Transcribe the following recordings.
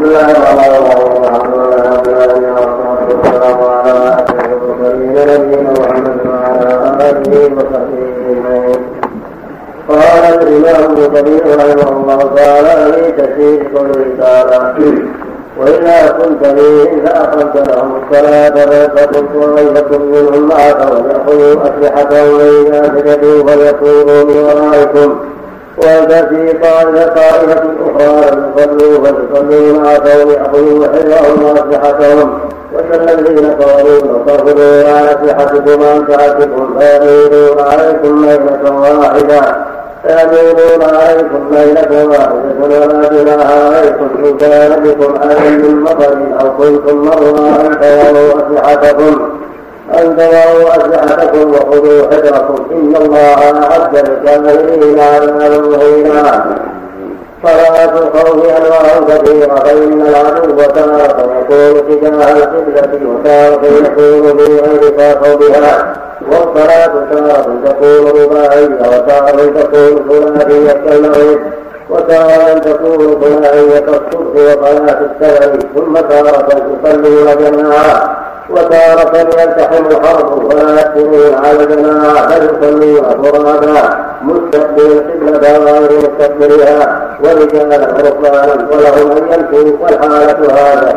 وإذا كنت فيهم فأخذت لهم الصلاة فقلت ويلكم منهم أعطوا يأخذوا أسلحتهم وإذا سجدوا فليكونوا من ورائكم وإذا في طائفة أخرى لم يصلوا فليصلوا أعطوا يأخذوا حذرهم وأسلحتهم وإن الذين قالوا فاصبروا على أسلحتكم أمتعتكم فيميلون عليكم ليلة واحدة ولا جناح عليكم إن كان بكم أذى من مطر أو كنتم مرضى أن تضعوا أسلحتكم وخذوا حذركم إن الله أعد للكافرين عذابا مهينا. صلاة الخوف أنواع كثيرة فإن العدو تارة يكون تجاه القبلة وتارة يكون في غير فاقها والصلاة تارة تكون رباعية وتارة تكون ثلاثية كالمغرب وتارة تكون ثنائية الصبح وصلاة السبع ثم تارة تصلون جماعة وتارة يلتحم الحرب ولا يأتون على جماعة بل يصلون فرادا مستقبل القبلة وغير مستقبلها ورجالا وركبانا ولهم أن ينفوا والحالة هذا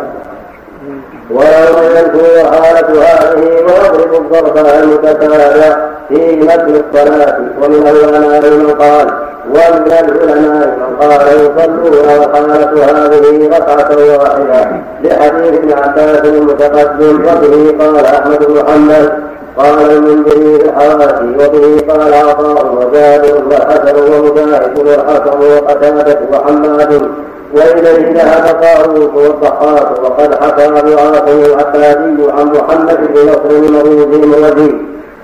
ويضرب الضرب المتتالى في مثل الصلاة ومن العلماء من قال يصلون وحالة هذه ركعة واحدة لحديث ابن عباس المتقدم وبه قال أحمد بن محمد قال من جرير الحراسي وبه قال عطاء وجابر والحسن ومجاهد والحسن وقتادة وحماد وإليه ذهب طاووس والضحاك وقد حكى معاذ العبادي عن محمد بن نصر المروزي المرزي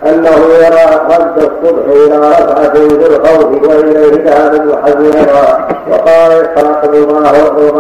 أنه يرى قبل الصبح إلى ركعة ذي الخوف وإليه ذهب ابن حزم وقال إسحاق بن راهويه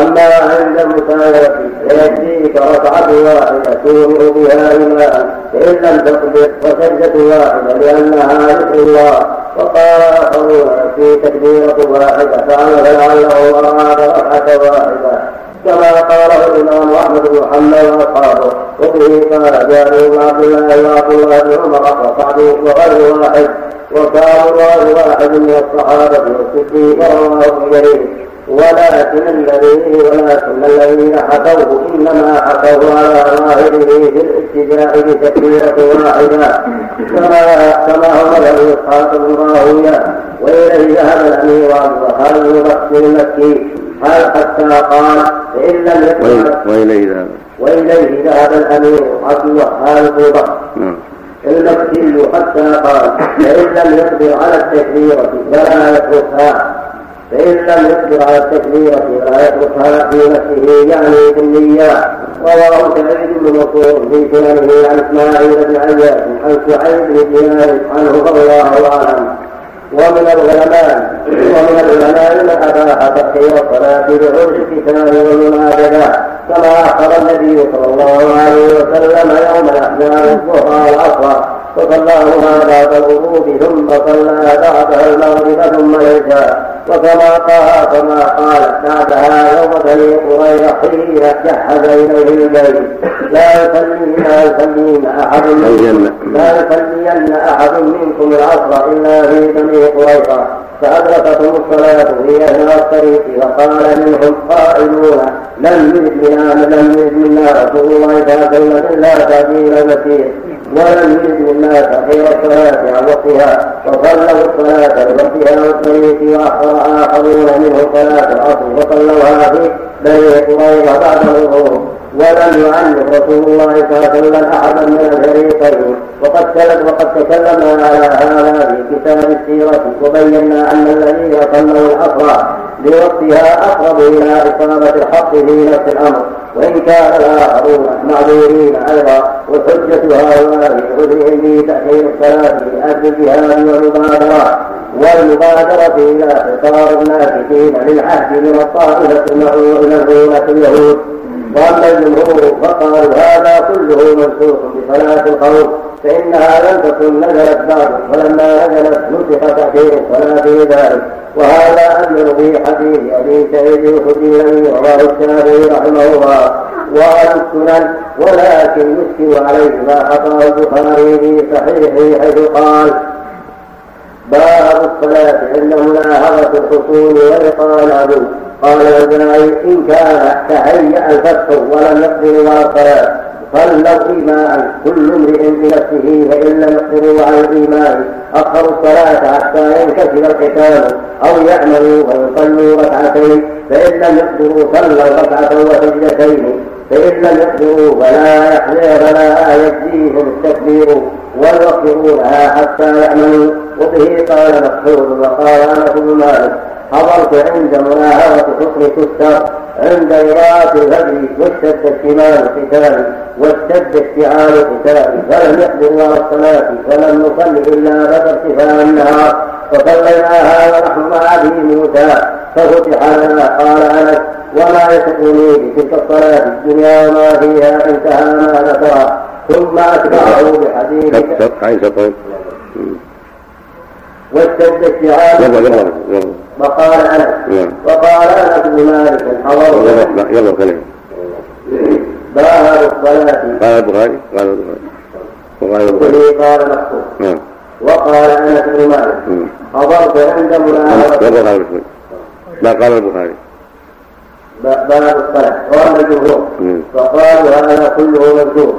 أما عند المسايرة فيكفيك ركعة واحدة تولع بها إماء فإن لم تقدر وسجدة واحدة لأنها ذكر الله وقال آخرون في تكبيرة واحدة فعمل لعله أراد ركعة واحدة كما قاله الإمام أحمد بن محمد وأصحابه وبه قال جابر بن عبد الله وعبد الله بن عمر وسعد وغير واحد وكان الله واحد من الصحابة والصديق ورواه إليه ولكن الذين حكوه إنما حكوه على ظاهره بالاتجاع بتكبيرة واحدة كما هو له إسحاق بن راهويه وإليه ذهب الأمير وهل المفسر المكي حتى قال فإن لم يكن وإليه ذهب الأمير عبد الوهاب المكي حتى قال فإن لم يقدر على التكبيرة فلا يتركها ولا يتركها في نفسه يعني بالنية رواه سعيد بن منصور في سننه عن اسماعيل بن عياش عن سعيد بن زياد عنه والله أعلم. ومن العلماء من أباح تأخير الصلاة بعرض الكتاب والمناجاة كما أخبر النبي صلى الله عليه وسلم يوم الأحزاب الظهر والعصر فصلاهما بعد الغروب ثم صلى بعدها المغرب ثم عشاء وكما قال بعدها يوم تليق غير حين جحد إليه البيت لا يصلين أحد منكم العصر إلا في بني قريظة فأدركتهم الصلاة في أهل الطريق فقال منهم قائلون لم يجد منا رسول الله فأسلم إلا سبيل المسير ولم يجد منا تخير الصلاة عن وقتها وصلوا الصلاة بوقتها والطريق وأخرى آخرون منهم صلاة العصر وصلوها في بني قريظة بعد الظهور ولم يعلم رسول الله صلى الله عليه وسلم أحدا من الفريقين وقد تكلمنا على هذا في كتاب السيرة وبينا أن الذين صلوا العصر بوقتها أقرب إلى إصابة الحق في نفس الأمر وإن كان الآخرون معذورين أيضا والحجة هؤلاء عذرهم في تأخير الصلاة لأجل الجهاد والمبادرة إلى إصرار الناسكين للعهد من الطائفة الملعونة اليهود. وأما الجمهور فقالوا هذا كله منسوخ بصلاة الخوف فإنها لم تكن نزلت بعد، ولما نزلت نسخ كثير ولا في ذلك. وهذا أجمل في حديث أبي سعيد الخدري الذي رواه الشافعي رحمه الله وأهل السنن، ولكن يشكل عليه ما حكاه البخاري في صحيحه حيث قال: باب الصلاة عند مناهضة الخصوم ولقاء العدو. قال الزناعي: إن كان تهيأ الفتح ولم يقدر على الصلاة فلو إيماء كل امرئ بنفسه، فإن لم يقدروا على الإيمان أخروا الصلاة حتى ينكسر القتال أو يعملوا فيصلوا ركعتين، فإن لم يقدروا صلوا ركعة وسجدتين، فإن لم يقدروا فلا يجزيهم التكبير ويوقرونها حتى يعملوا. وبه قال مسعود وقال أنس بن مالك: حضرت عند مناهضة حصن كسرى عند إراءة الفجر، واشتد الشمال قتال واشتد اشتعال قتال، فلم يقدروا على الصلاة فلم نصل إلا بعد ارتفاع النهار، فصليناها ونحن مع أبي موسى ففتح لنا. قال أنس: وما يسقني بتلك الصلاة الدنيا وما فيها، انتهى ما ذكر. ثم أتبعه بحديث واشتد اشتعال. وقال أنس بن مالك: حضرت باهر الصلاة. قال البخاري قال مخطوب. وقال أنس بن مالك: حضرت عند مناهضة. لا، قال البخاري باهر الصلاة قال الجمهور، فقالوا هذا كله مردود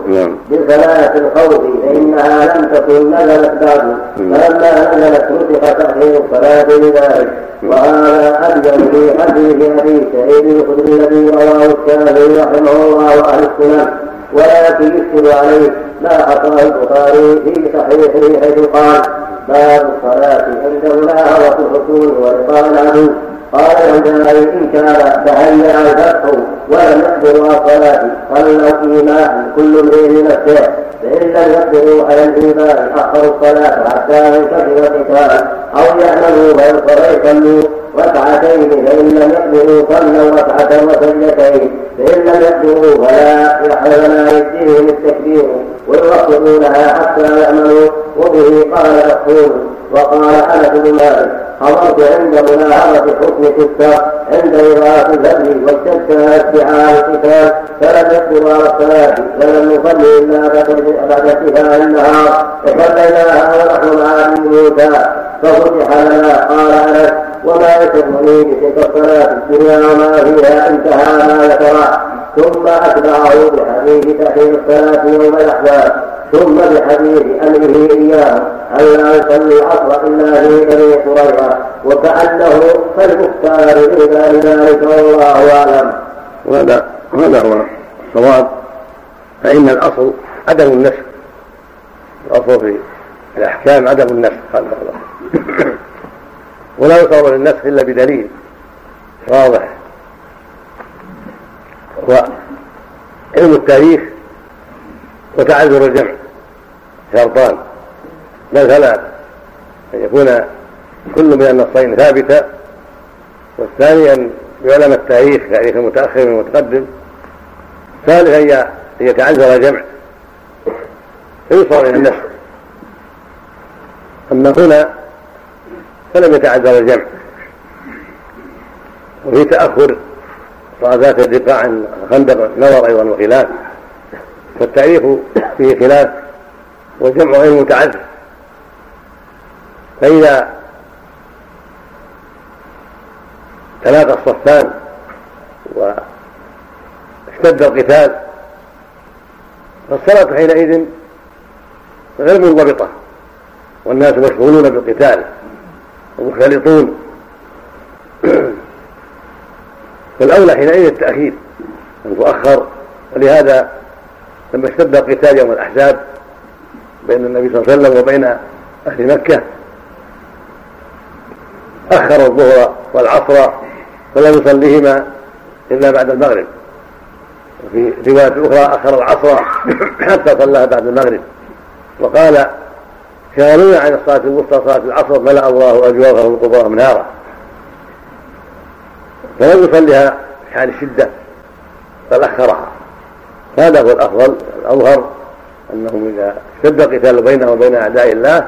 بثلاث الخوف، فإنها لم تكن نزلت بعد، فلما نزلت نسخ تأخير الصلاة لذلك. وهذا أبين في حديث أبي سعيد الخدري الذي رواه الشافعي رحمه الله وأهل السنن، ولكن يشكل عليه ما حكاه البخاري في صحيحه حيث قال: باب الصلاة عند مناهضة الخصوم ولقاء العدو. قال الجماعي: إن كان تهيأ الفتح ولم يقدروا على الصلاة فلو إيماء كل امرئ بنفسه، فإن لم يقدروا على الإيمان أخروا الصلاة حتى ينكسر القتال أو يعملوا فيصلوا ركعتين، فإن لم يقدروا صلوا ركعة وسجدتين، فإن لم يقدروا فلا يجزيهم التكبير ويوقرونها حتى يعملوا. وبه قال مسعود وقال أنس بن مالك: حضرت عند مناهضة حصن كسرى عند إراءة الفجر، واشتد اشتعال القتال فلم يقدروا على الصلاة فلم نصلي إلا بعد ارتفاع النهار، فصليناها ونحن مع أبي موسى ففتح لنا. قال أنس: وما يسرني بتلك الصلاة الدنيا وما فيها، انتهى ما ذكره. ثم أتبعه بحديث تأخير الصلاة يوم الأحزاب، ثم بحديث أمره إياه ألا يصلي العصر إلا في بني قريظة، وكأنه فالمختار إلى ذلك والله أعلم. وهذا هو الصواب، فإن الأصل عدم النسخ، الأصل في الأحكام عدم النسخ، ولا يصاب للنسخ إلا بدليل واضح. وعلم التاريخ وتعذر الجمع شرطان لا ثلاث: أن يكون كل من النصين ثابتا، والثاني أن يعلم التاريخ تاريخ المتأخر والمتقدم، الثالث أن يتعذر الجمع فيصار إلى النسخ. أما هنا فلم يتعذر الجمع، وفي تأخر صعدات الدفاع عن خندق نور أيضا وخلاف، فالتاريخ فيه خلاف والجمع غير متعذر. فإذا تلاقى الصفان واشتد القتال فالصلاة حينئذ غير منضبطة، والناس مشغولون بالقتال ومختلطون، فالأولى حينئذ التأخير أن تؤخر. ولهذا لما اشتد القتال يوم الأحزاب بين النبي صلى الله عليه وسلم وبين أهل مكة أخر الظهر والعصر فلا يصليهما إلا بعد المغرب، وفي رواية أخرى أخر العصر حتى صلاها بعد المغرب. وقال: شغلونا عن الصلاة الوسطى صلاة العصر ملأ الله أجوافهم وقبورهم نارا، فلم يصليها حال الشدة بل أخرها. هذا هو الأفضل الأظهر، أنهم إذا اشتد القتال بينهم وبين أعداء الله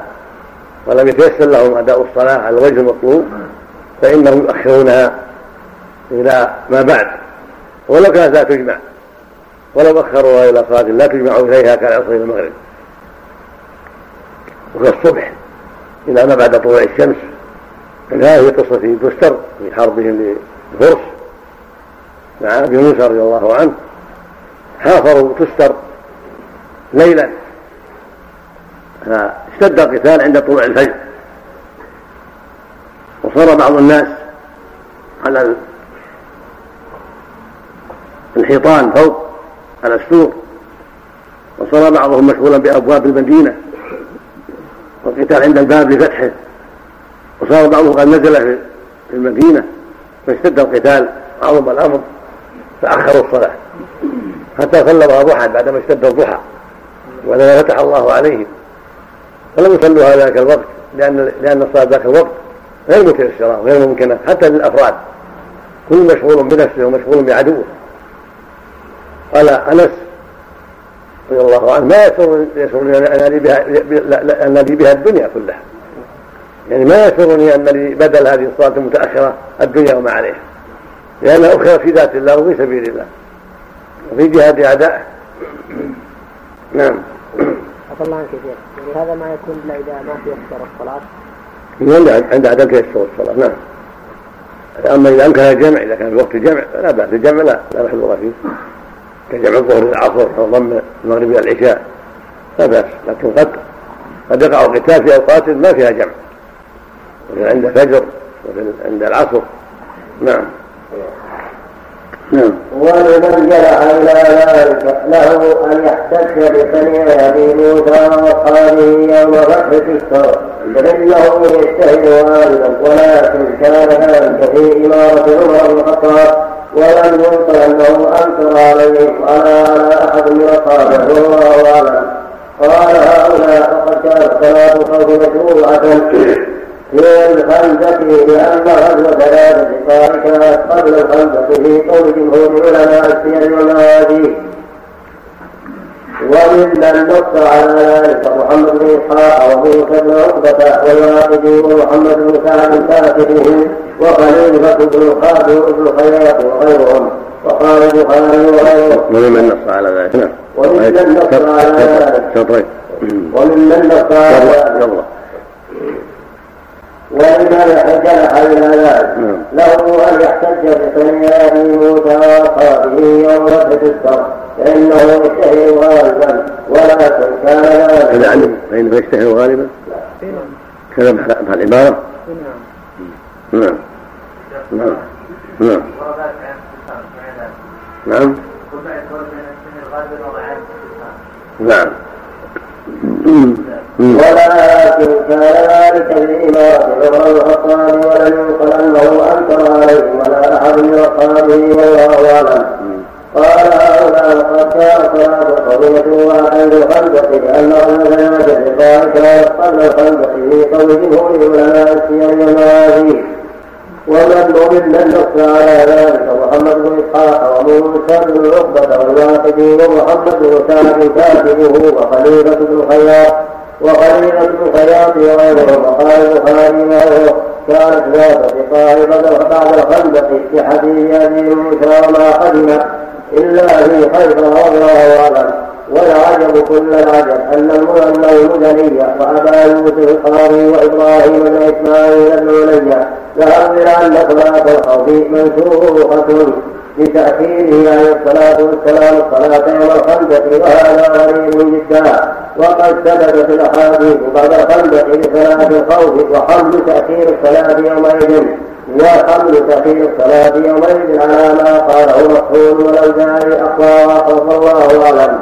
ولم يتيسر لهم أداء الصلاة على الوجه المطلوب فإنهم يؤخرونها إلى ما بعد ولو كانت لا تجمع، ولو أخروها إلى صلاة لا تجمع إليها كالعصر إلى المغرب وكالصبح إلى ما بعد طلوع الشمس. هذه قصة في بستر في حربهم للفرس مع أبي موسى رضي الله عنه، حافروا تستر ليلا، اشتد القتال عند طلوع الفجر وصار بعض الناس على الحيطان فوق على السور، وصار بعضهم مشغولا بأبواب المدينة والقتال عند الباب لفتحه، وصار بعضهم قد نزل في المدينة فاشتد القتال عظم الأمر فأخروا الصلاة حتى صلوا ضحى بعدما اشتد الضحى ولما فتح الله عليهم، فلم يصلوها ذاك الوقت لأن الصلاة ذاك الوقت غير متيسرة وغير ممكنة حتى للأفراد، كل مشغول بنفسه ومشغول بعدوه. قال أنس رضي الله عنه ما يسرني أن لي بها الدنيا كلها، يعني ما يسرني أن لي بدل هذه الصلاة المتأخرة الدنيا وما عليها، لأنها أخرى في ذات الله وفي سبيل الله وفي جهاد أعدائه. نعم. عفى الله عنك يا شيخ، يعني هذا ما يكون إلا إذا ما تيسر الصلاة، عند عدم تيسر الصلاة. نعم. أما إذا أمكن الجمع، إذا كان الوقت جمع فلا بأس، الجمع لا محذور فيه كجمع الظهر والعصر أو ضم المغرب إلى العشاء لا بأس، لكن قد يقع القتال في أوقات ما فيها جمع، عند الفجر وعند العصر. نعم. ومن جرى على ذلك له أن يحتج بسمع أبي موسى وأصحابه يوم فتح تستر فإنهم يجتهدوا آمنا، ولكن كان ذلك في إمارة عمر بن الخطاب ولم يمكن أنه أنكر عليهم على أحد من أصحابه والله أعلم. قال هؤلاء فقد كانت صلاة الخوف مشروعة في الخندق لأن غزوة لا انتصار كانت قبل الخندق في قول جمهور علماء السير والموازين. وممن نص على ذلك محمد بن إسحاق وموسى بن عقبة والواقدي ومحمد بن سعد الفاتحي وخليفة بن القاسم بن الخياط وغيرهم، وقال البخاري وغيره وممن نص على ذلك. وممن نص على ذلك وإذا يحتج على ذلك له أن يحتج بسمع أبي موسى وأصحابه يوم فتح الستر فإنه يشتهر غالبا، ولكن كان ذلك فإنه يشتهر غالبا كذا مع العبارة. نعم نعم نعم نعم نعم ولكن كان ذلك بالإمارة عمر بن الخطاب ولم ينقل أنه أنكر عليهم على أحد من أصحابه والله أعلم. قال هؤلاء قد كانت صلاة القوم عند الخندق لأنهم زيادة ذلك قبل الخندق في قوله لعلماء السير والموازين. ومن نص على ذلك محمد بن إسحاق وموسى بن عقبة والواقدي ومحمد بن سعد كاتبه وخليفة بن الخياط وغيرهم، وقال البخاري وغيره كانت ذات قائمة بعد الخندق في حديث أبي موسى وما قدم إلا في خير والله أعلم. والعجب كل العجب أن المؤمن المدنية وأبا يوسف القاضي وإبراهيم بن إسماعيل بن عليا لأمر أن صلاة الخوف منسوخة لتأكيده عن الصلاة والسلام الصلاة يوم الخندق، وهذا غريب جدا، وقد ثبتت الأحاديث بعد الخندق لصلاة الخوف وحمل تأخير الصلاة يومئذ على ما قاله مقصود والأوزاعي أخلاقه والله أعلم.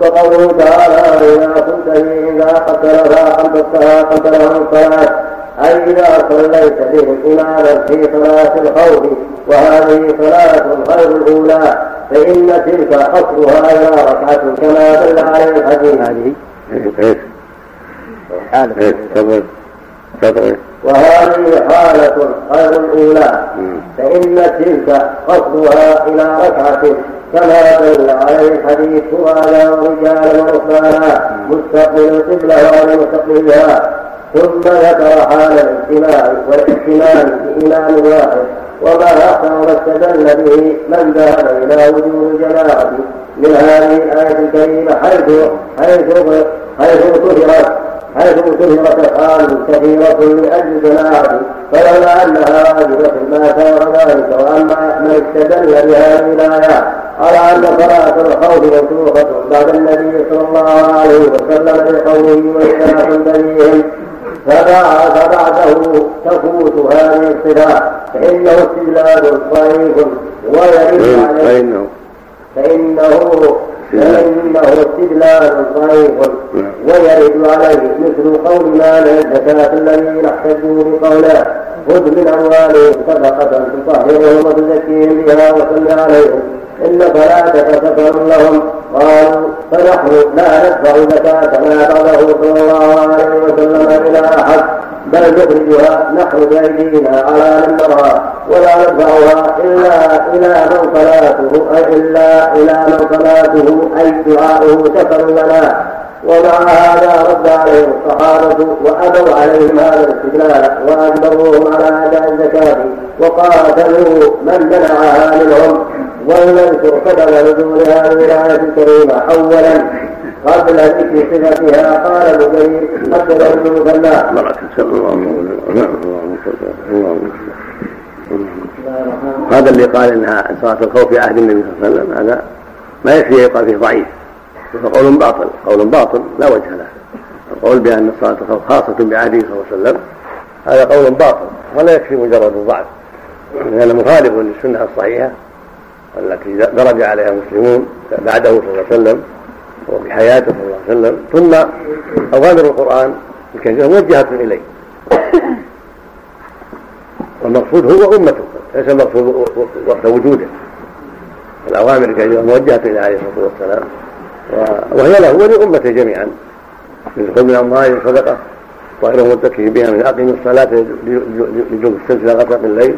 فقوله تعالى إذا كنت فيهم إذا قتلها أنبتها قتلهم الصلاة، أي إذا صليت بهم إماما في صلاة الخوف، وهذه صلاة غير الأولى فإن تلك حصرها إلى ركعة كما دل عليه الحديث. وهذه حالة غير الأولى فإن تلك حصرها إلى ركعة فلا دل عليه الحديث وعلى رجال ورفانا مستقبل قبلها ومستقبلها، ثم ذكر حال الاجتماع والاجتماع بإمام واحد وما أحسن ما استدل به من ذهب إلى وجوه الجماعة من هذه الآية الكريمة حيث ظهرت الحال كثيرة من أجل الجماعة، فلولا أنها أجبت ما كان ذلك. وأما من استدل بهذه الآية على أن صلاة الخوف مكروهة بعد النبي صلى الله عليه وسلم بقوله والصلاة بنيهم، فبعده تفوت هذه الصلاة، فإنه استدلال ضعيف ويرد عليه مثل قول مال الزكاة الذين احتجوا بقوله خذ من أموالهم صدقة تطهرهم وتزكيهم بها وصل عليهم إن صلاتك سكن لهم، قالوا فنحن لا ندفع زكاة ما قاله صلى الله عليه وسلم إلى أحد، بل نخرجها نحن بأيدينا على من نرى ولا ندفعها إلا من صلاته أي دعاؤه سكن لنا. ومع هذا رد عليهم الصحابة وأبوا عليهم هذا الاستدلال وأجبروهم على أداء الزكاة وقاتلوا من منعها منهم. ولنذكر سبب نزول هذه الآية الكريمة. أولا قبل ذكر صفتها قال الجليل قبل رسول الله هذا اللي قال إنها صلاة الخوف في عهد النبي صلى الله عليه وسلم هذا ما يشفي، يقال فيه ضعيف، فقول باطل، قول باطل لا وجه له. القول بأن صلاة الخوف خاصة بعهده صلى الله عليه وسلم هذا قول باطل ولا يكفي مجرد الضعف، لأنه مخالف للسنة الصحيحة التي درج عليها المسلمون بعده صلى الله عليه وسلم وبحياته صلى الله عليه وسلم، ثم أوامر القرآن الكريم موجهة إليه، والمقصود هو أمته ليس المقصود وقت وجوده. الأوامر الكريمة موجهة إليه عليه الصلاة والسلام وهي له ولأمته جميعا، يدخل من أموالهم صدقة طاهرهم متكئين بها من أقيم الصلاة لجوب الشمس إلى غسق الليل،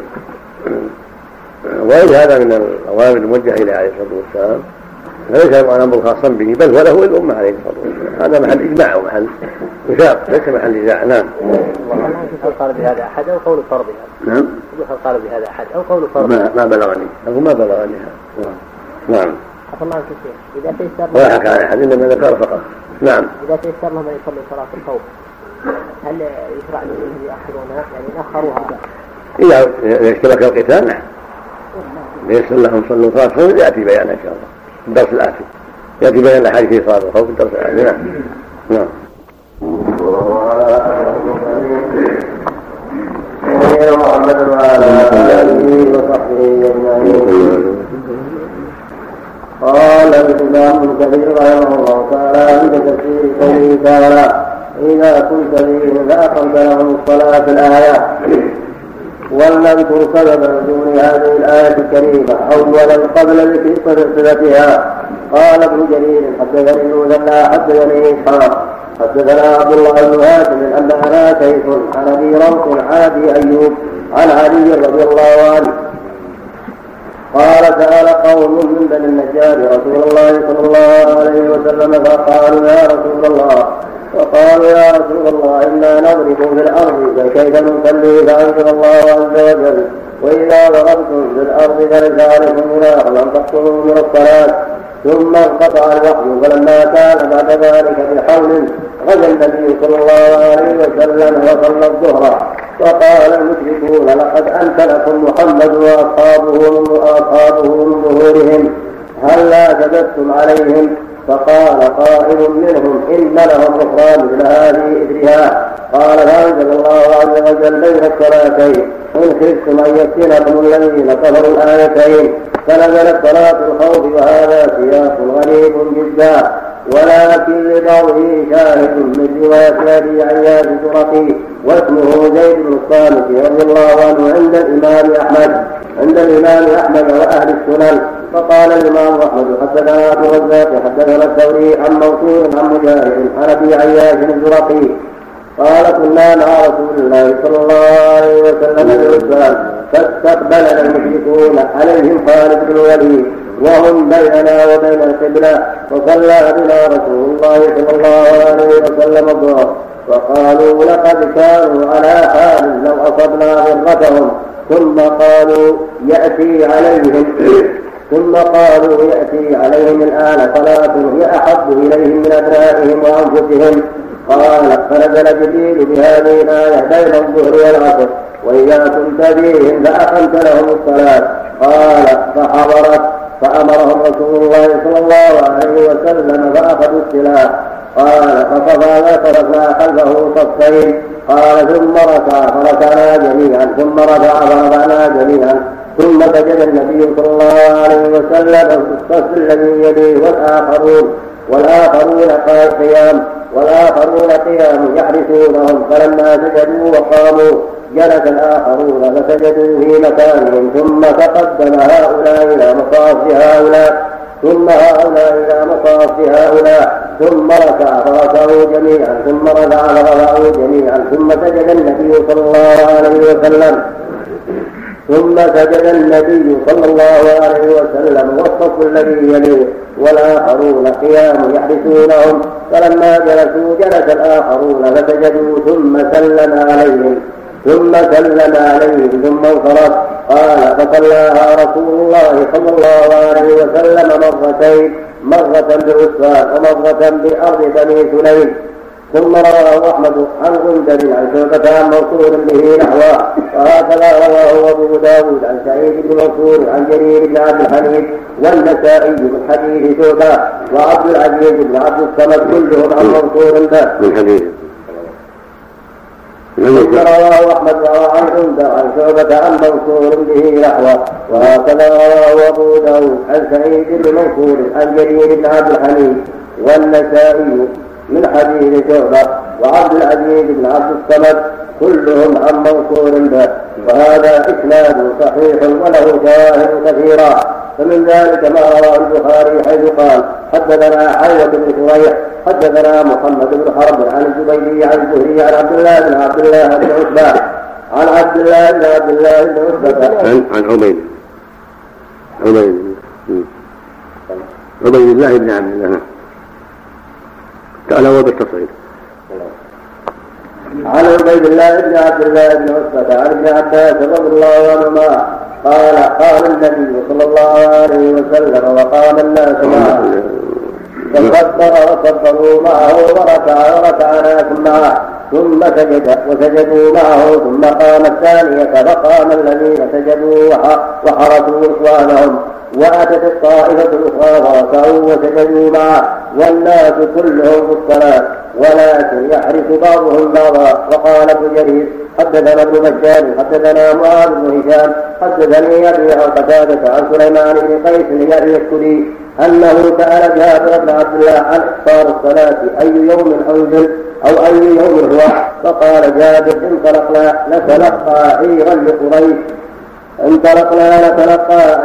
وغير هذا من الأوامر الموجهة إليه عليه الصلاة والسلام، فليس الأمر خاصا به بل هو له الأمة عليه الصلاة والسلام. هذا محل إجماع ومحل وشاب ليس محل نزاع. نعم. هل قال بهذا أحد أو قول فرض هذا؟ نعم. هل قال بهذا أحد أو قول فرض؟ ما بلغني هذا. نعم. عفى الله عنك شيخ. إذا تيسر. ولا حكى عن أحد إنما ذكر فقط. نعم. إذا تيسر لهم أن يصلوا صلاة الخوف هل يشرع لهم يأخرونها يعني يأخروها؟ إذا اشتبك القتال نعم. ليس لهم صلوا صلاة الخوف يأتي بيان إن شاء الله الدرس الآتي يأتي بيان الأحاديث في صلاة الخوف الدرس الآتي. نعم نعم. سيدنا محمد وعلى آله وصحبه أجمعين. قال الإمام الكبير رحمه الله تعالى عند تفسير قوله تعالى إذا كنت فيهم فأقمت لهم الصلاة في الآية. ولنذكر سبب نزول هذه الآية الكريمة. أولا قبل ذكر صفتها قال ابن جرير حدثني يوسف حدثني إسحاق حدثنا عبد الله بن هاشم أن أنبأنا كيس عن أبي روح عن أبي أيوب عن علي رضي الله عنه قال سأل قوم من بني النجار رسول الله صلى الله عليه وسلم فقالوا يا رسول الله إنا نضرب في الأرض فكيف نصلي فأنزل الله عز وجل وإذا ضربتم في الأرض فرجعلكم هنا فلم تقصروا من الصلاة. ثم انقطع الوحي، فلما كان بعد ذلك بحول غدا النبي صلى الله عليه وسلم وصلى الظهر وقال المشركون لقد أمكنكم محمد وأصحابه من ظهورهم هلا كذبتم عليهم. فقال قائل منهم إن لهم غفران من هذه إثرها. قال فأنزل الله عز وجل بين الصلاتين إن خفتم أن يفتنكم الذين كفروا الآيتين، فنزلت صلاة الخوف. وهذا سياق غريب جدا ولكن لقوله شاهد من رواية أبي عياش الزرقي واسمه زيد بن الصامت رضي الله عنه عند الإمام أحمد وأهل السنن. فقال الإمام أحمد حدثنا أبو الرزاق حدثنا الثوري عن منصور عن مجاهد عن أبي عياش الزرقي قال كنا مع رسول الله صلى الله عليه وسلم فاستقبلنا المشركون عليهم خالد بن الوليد وهم بيننا وبين القبلة، فصلى بنا رسول الله صلى الله عليه وسلم الظهر، وقالوا لقد كانوا على حال لو أصبنا غرتهم، ثم قالوا يأتي عليهم الآن صلاة هي أحب إليهم من أبنائهم وأنفسهم. قال فنزل جبريل بهذه الآية بين الظهر والعصر، وإذا كنت بهم فأقمت لهم الصلاة. قال فحضرت فأمرهم رسول الله صلى الله عليه وسلم فأخذوا السلاح. قال فصفانا فرسنا خلفه صفين. قال ثم ركع فركعنا جميعا، ثم ركع فركعنا جميعا، ثم سجد النبي صلى الله عليه وسلم الصف الذي يليه والآخرون قيام يحرسونهم. فلما سجدوا وقاموا جلس الآخرون فسجدوا في مكانهم، ثم تقدم هؤلاء إلى مصاف هؤلاء ثم ركع فركعوا جميعا، ثم ركع فركعوا جميعا، ثم سجد النبي صلى الله عليه وسلم والصف الذي يليه والآخرون قيام يحرسونهم. فلما جلسوا جلس الآخرون فسجدوا ثم سلم عليهم ثم انصرف. قال فصلاها رسول الله صلى الله عليه وسلم مرتين، مرة بالرسفان ومرة بأرض بني سليم. ثم رواه أحمد عن غندر عن شعبة عن منصور به نحوه، وهكذا رواه أبو داود عن سعيد بن منصور عن جرير بن عبد الحميد والنسائي من حديث شعبة وعبد العزيز بن عبد الصمد كلهم عن منصور به. ثم رواه أحمد عن غندر عن شعبة عن منصور به نحوه، وهكذا رواه أبو داود عن سعيد بن منصور عن جرير بن عبد الحميد والنسائي من حديث شعبة وعبد العزيز بن عبد الصمد كلهم عن منصور به، وهذا إسناد صحيح وله شواهد كثيرة. فمن ذلك ما رواه البخاري حيث قال حدثنا حيوة بن شريح حدثنا محمد بن حرب عن الزبيدي عن الزهري عن عبد الله بن عبد الله تعالى وبالتصعيد عن عبيد الله بن عبد الله بن عتبة عن ابن عباس رضي الله عنهما قال قال النبي صلى الله عليه وسلم وقام الناس معه فكبر وكبروا معه وركعنا معه ثم سجد وسجدوا معه، ثم قام الثانية فقام الذين سجدوا وحركوا إخوانهم، وأتت الطائفة الأخرى وركعوا وسجدوا معه، والناس كلهم في الصلاة ولكن يحرس بعضهم بعضا. وقال ابن جرير حدثنا ابن مجان حدثنا معاذ بن هشام حدثني أبي عن قتادة عن سليمان بن قيس اليأسي السدي أنه سأل جابر بن عبد الله عن إقصار الصلاة أي يوم هو، فقال جابر انطلقنا لتلقى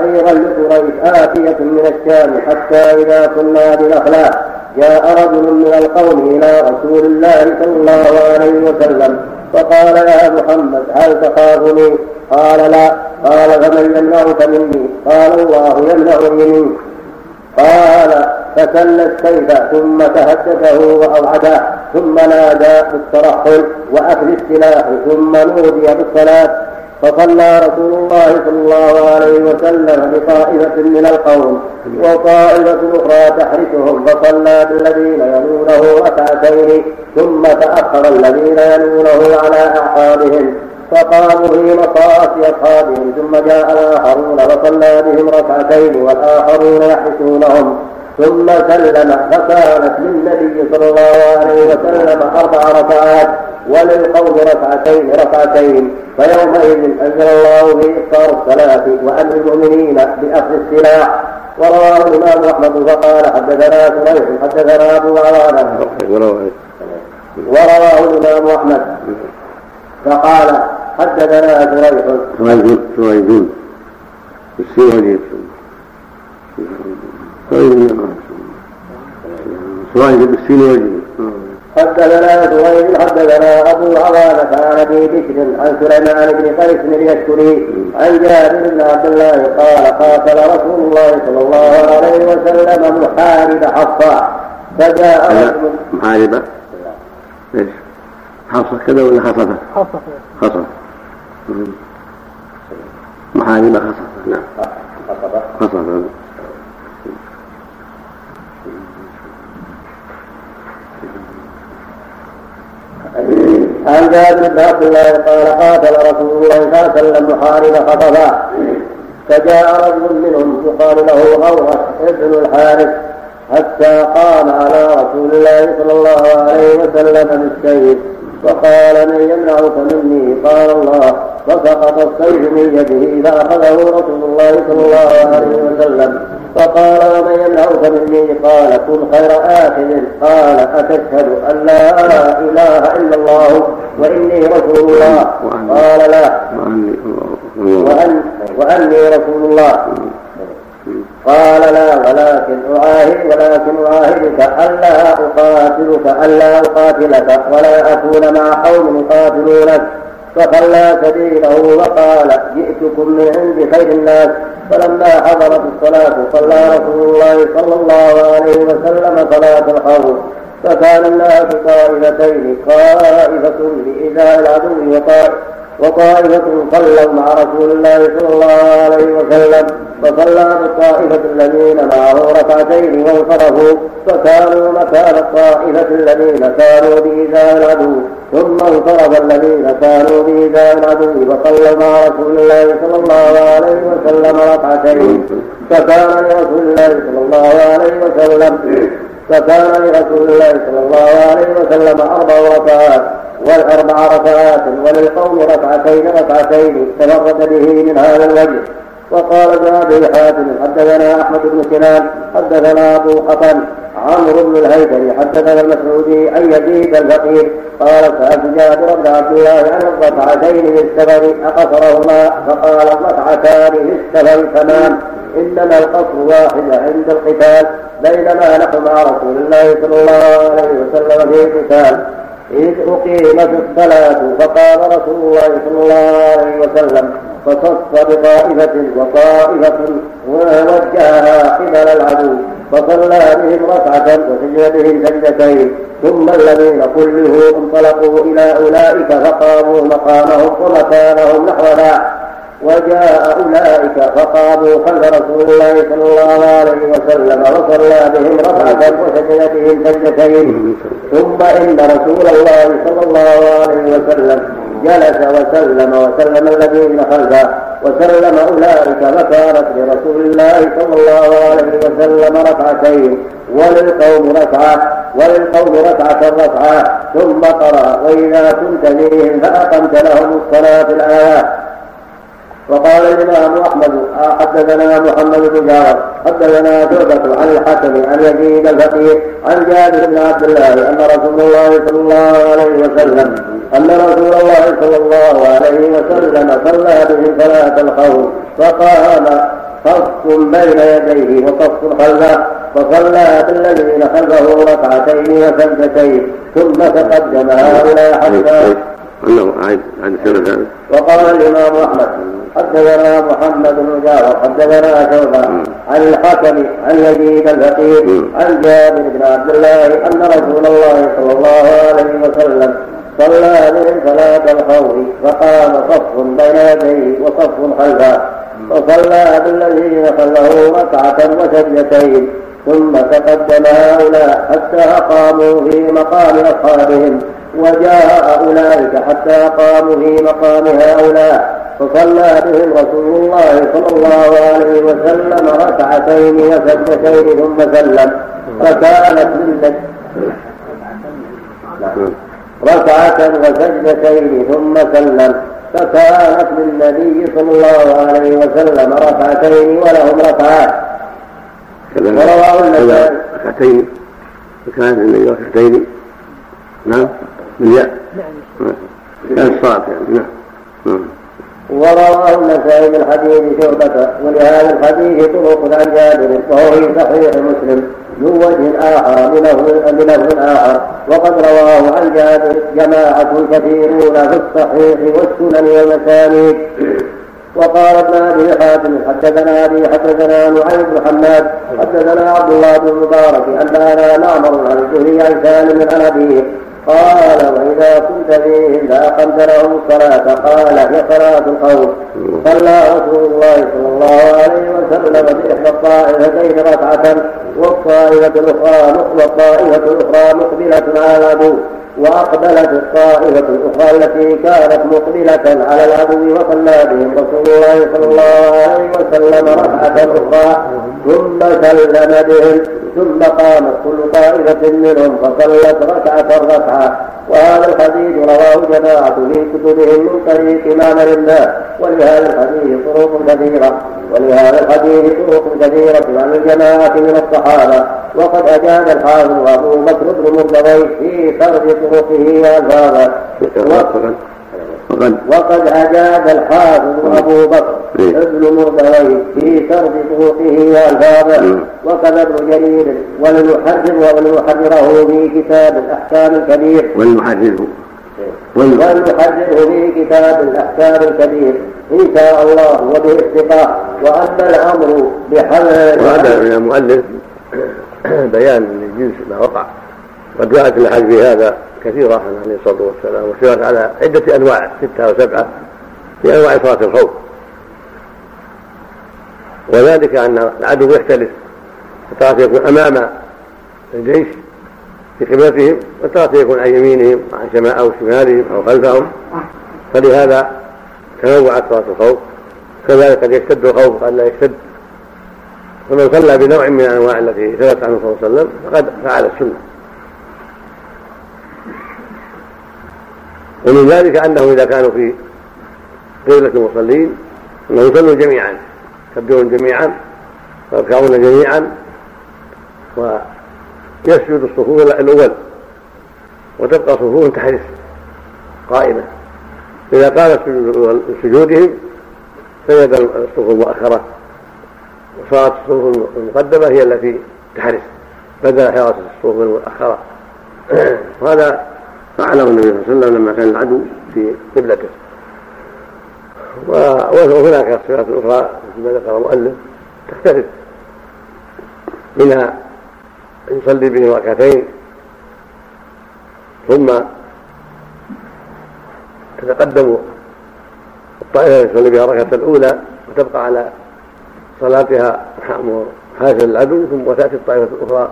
عيرا لقريش آتية من الشام حتى إذا كنا بنخلى جاء رجل من القوم إلى رسول الله صلى الله عليه وسلم فقال يا محمد هل تخافني؟ قال لا. قال فمن يمنعك مني؟ قال الله يمنع مني. قال فسل السيف ثم تهدده وأوعده، ثم نادى بالترحل وأخذ السلاح، ثم نودي بالصلاة. فصلى رسول الله صلى الله عليه وسلم بطائفة من القوم وطائفة أخرى تحرسهم، فصلى بالذين يلونه ركعتين ثم تأخر الذين يلونه على أعقابهم، فقاموا في مصاف أصحابهم، ثم جاء الآخرون فصلى بهم ركعتين والآخرون يحرسونهم. ثم سلم فكانت للنبي صلى الله عليه وسلم 4 ركعات وللقوم ركعتين. فيومئذ أنزل الله في إقصار الصلاة وأمر المؤمنين بأخذ السلاح. ورواه الإمام أحمد فقال حدثنا سريح حدثنا أبو عوانة حدثنا سهيل حدثنا ابو عوانة عن ابي بشر عن سليمان بن قيس اليشكري عن جابر بن عبد الله قال قاتل رسول الله صلى الله عليه وسلم محارب حصى فجاء رجل محاربه ايش حصى كذا ولا حصفه؟ حصفه محاربه حصفه نعم حصفه عن جابر بن عبد الله قال قاتل رسول الله صلى الله عليه وسلم محاربا خطبا فجاء رجل منهم يقال له أوس ابن الحارث حتى قام على رسول الله صلى الله عليه وسلم بالسيف وقال من يمنعك مني؟ قال الله. فسقط السيف من يده فأخذه رسول الله صلى الله عليه وسلم فقال ومن يمنعك مني؟ قال كن خير آخذ. قال أتشهد أن لا إله إلا الله وإني رسول الله؟ قال لا وأني رسول الله. قال لا ولكن أعاهدك ألا أقاتلك ولا أكون مع قوم يقاتلونك. فخلى سبيله وقال جئتكم من عند خير الناس. فلما حضرت الصلاة صلى رسول الله صلى الله عليه وسلم صلاة الخوف فكان الناس طائفتين طائفة لإزاء العدو وطائفة صلوا مع رسول الله صلى الله عليه وسلم فصلى بالطائفة الذين معه ركعتين وانصرفوا فكانوا مكان الطائفة الذين كانوا بإزاء العدو ثم انصرف الذين كانوا بإزاء العدو وصلوا مع رسول الله صلى الله عليه وسلم ركعتين فكان لرسول الله صلى الله عليه وسلم 4 ركعات و4 ركعات وللقوم ركعتين تفرد به من هذا الوجه. وقال جابر حاتم حدثنا احمد بن سنان حدثنا ابو حطن عمرو بن الهيثم حدثنا المسعودي ان يزيد الفقير قال سالت جابر بن عبد الله عن الركعتين في السفر اقصرهما فقال الركعتان في السفر تمام انما القصر واحد عند القتال بينما نحن مع رسول الله صلى الله عليه وسلم في القتال إذ أقيمت الصلاة فقال رسول الله صلى الله عليه وسلم فصف بطائفة وطائفة ووجهها قبل العدو فصلى بهم ركعة وسجد بهم سجدتين ثم الذين كلهم انطلقوا إلى أولئك فقاموا مقامهم ومكانهم نحونا وجاء أولئك فقاموا خلف رسول الله صلى الله عليه وسلم وصلى بهم ركعة وسجد بهم سجدتين ثم إن رسول الله صلى الله عليه وسلم جلس وسلم الذين خلفه وسلم أولئك فكانت لرسول الله صلى الله عليه وسلم ركعتين وللقوم ركعة ثم قرأ وإذا كنت منهم فأقمت لهم الصلاة الآيات. وقال الإمام أحمد حدثنا محمد بن جعفر حدثنا شعبة عن الحسن عن يزيد الفقيه عن جابر بن عبد الله أن رسول الله صلى الله عليه وسلم صلى بهم صلاة الخوف فقام صف بين يديه وصف خلفه فصلى بالذين خلفه ركعتين وسجدتين ثم تقدم هؤلاء حتى وقال الإمام أحمد حدثنا محمد بن جعفر حدثنا شعبة عن الحكم عن يزيد الفقيه عن جابر بن عبد الله أن رسول الله صلى الله عليه وسلم صلى بهم صلاة الخوف فقام صف بين يديه وصف خلفه فصلى بالذين خلفه ركعة وسجدتين ثم تقدم هؤلاء حتى أقاموا في مقام أصحابهم وجاء أولئك حتى قاموا في مقام هؤلاء فصلى بهم رسول الله صلى الله عليه وسلم ركعتين وسجدتين ثم سلم فكانت للنبي صلى الله عليه وسلم ركعتين ولهم ركعات. ورواه النسائي فكانت للنبي ركعتين نعم بالياء كان الصلاة يعني نعم. ورواه النسائي من حديث شعبة ولهذا الحديث طرق عن جابر وهو في صحيح مسلم من وجه آخر من وجه آخر. وقد رواه عن جابر جماعة كثيرون في الصحيح والسنن والمسانيد. وقال ابن أبي حاتم حدثنا أبي حدثنا معاذ بن حماد حدثنا عبد الله بن المبارك أننا نعمر عن الزهري عن سالم عن أبيه قال وإذا كنت فيهم لأقمت لهم الصلاة قال هي صلاة القوم. صلى رسول الله صلى الله عليه وسلم بإحدى الطائفتين ركعة والطائفة الأخرى مقبلة على العدو وأقبلت الطائفة الأخرى التي كانت مقبلة على العدو وصلى بهم رسول الله صلى الله عليه وسلم ركعة أخرى ثم سلم بهم ثم قامت كل طائفة منهم فصلت ركعة. وهذا الحديث رواه جماعة في كتبهم من طريق ما مرنا ولهذا الحديث طرق كثيرة عن الجماعة من الصحابة. وقد أجاد الحافظ أبو بكر بن مردويه في فرد طرقه ألفاظا وقال ابن جرير ولنحرره في كتاب الأحكام الكبير إن شاء الله وباستطاع. وأما الأمر بحمل وهذا من المؤلف بيان للجنس ما وقع. قد جاءت الحج في هذا كثيرا عن عليه الصلاة والسلام وشرعت على عدة أنواع 6 أو 7 في أنواع صلاة الخوف. وذلك أن العدو يختلف، الطرف يكون أمام الجيش في قبلتهم والطرف يكون عن يمينهم أو شمالهم أو خلفهم، فلهذا تنوعت صلاة الخوف. كذلك قد يشتد الخوف قد لا يشتد، فمن صلى بنوع من الأنواع التي ثبت عنه صلى الله عليه وسلم فقد فعل السنة. ومن ذلك أنه إذا كانوا في قبلة المصلين أنه يصلوا جميعا، يبدون جميعا ويركعون جميعا ويسجد الصفوف الأول وتبقى صفوف تحرس قائمة. إذا قامت سجودهم سجد الصفوف المؤخرة وصارت الصفوف المقدمة هي التي تحرس بدل حراسة الصفوف المؤخرة. وهذا فعله النبي صلى الله عليه وسلم لما كان العدو في قبلته. وهناك الصفات الأخرى كما ذكر المؤلف تختلف، منها يصلي به ركعتين ثم تتقدم الطائفة يصلي بها الركعة الأولى وتبقى على صلاتها حاشا العدو، ثم تأتي الطائفة الأخرى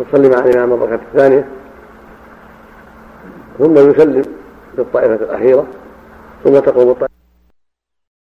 وتصلي مع الإمام الركعة الثانية ثم يسلم للطائفة الأخيرة ثم تقوم الطائفة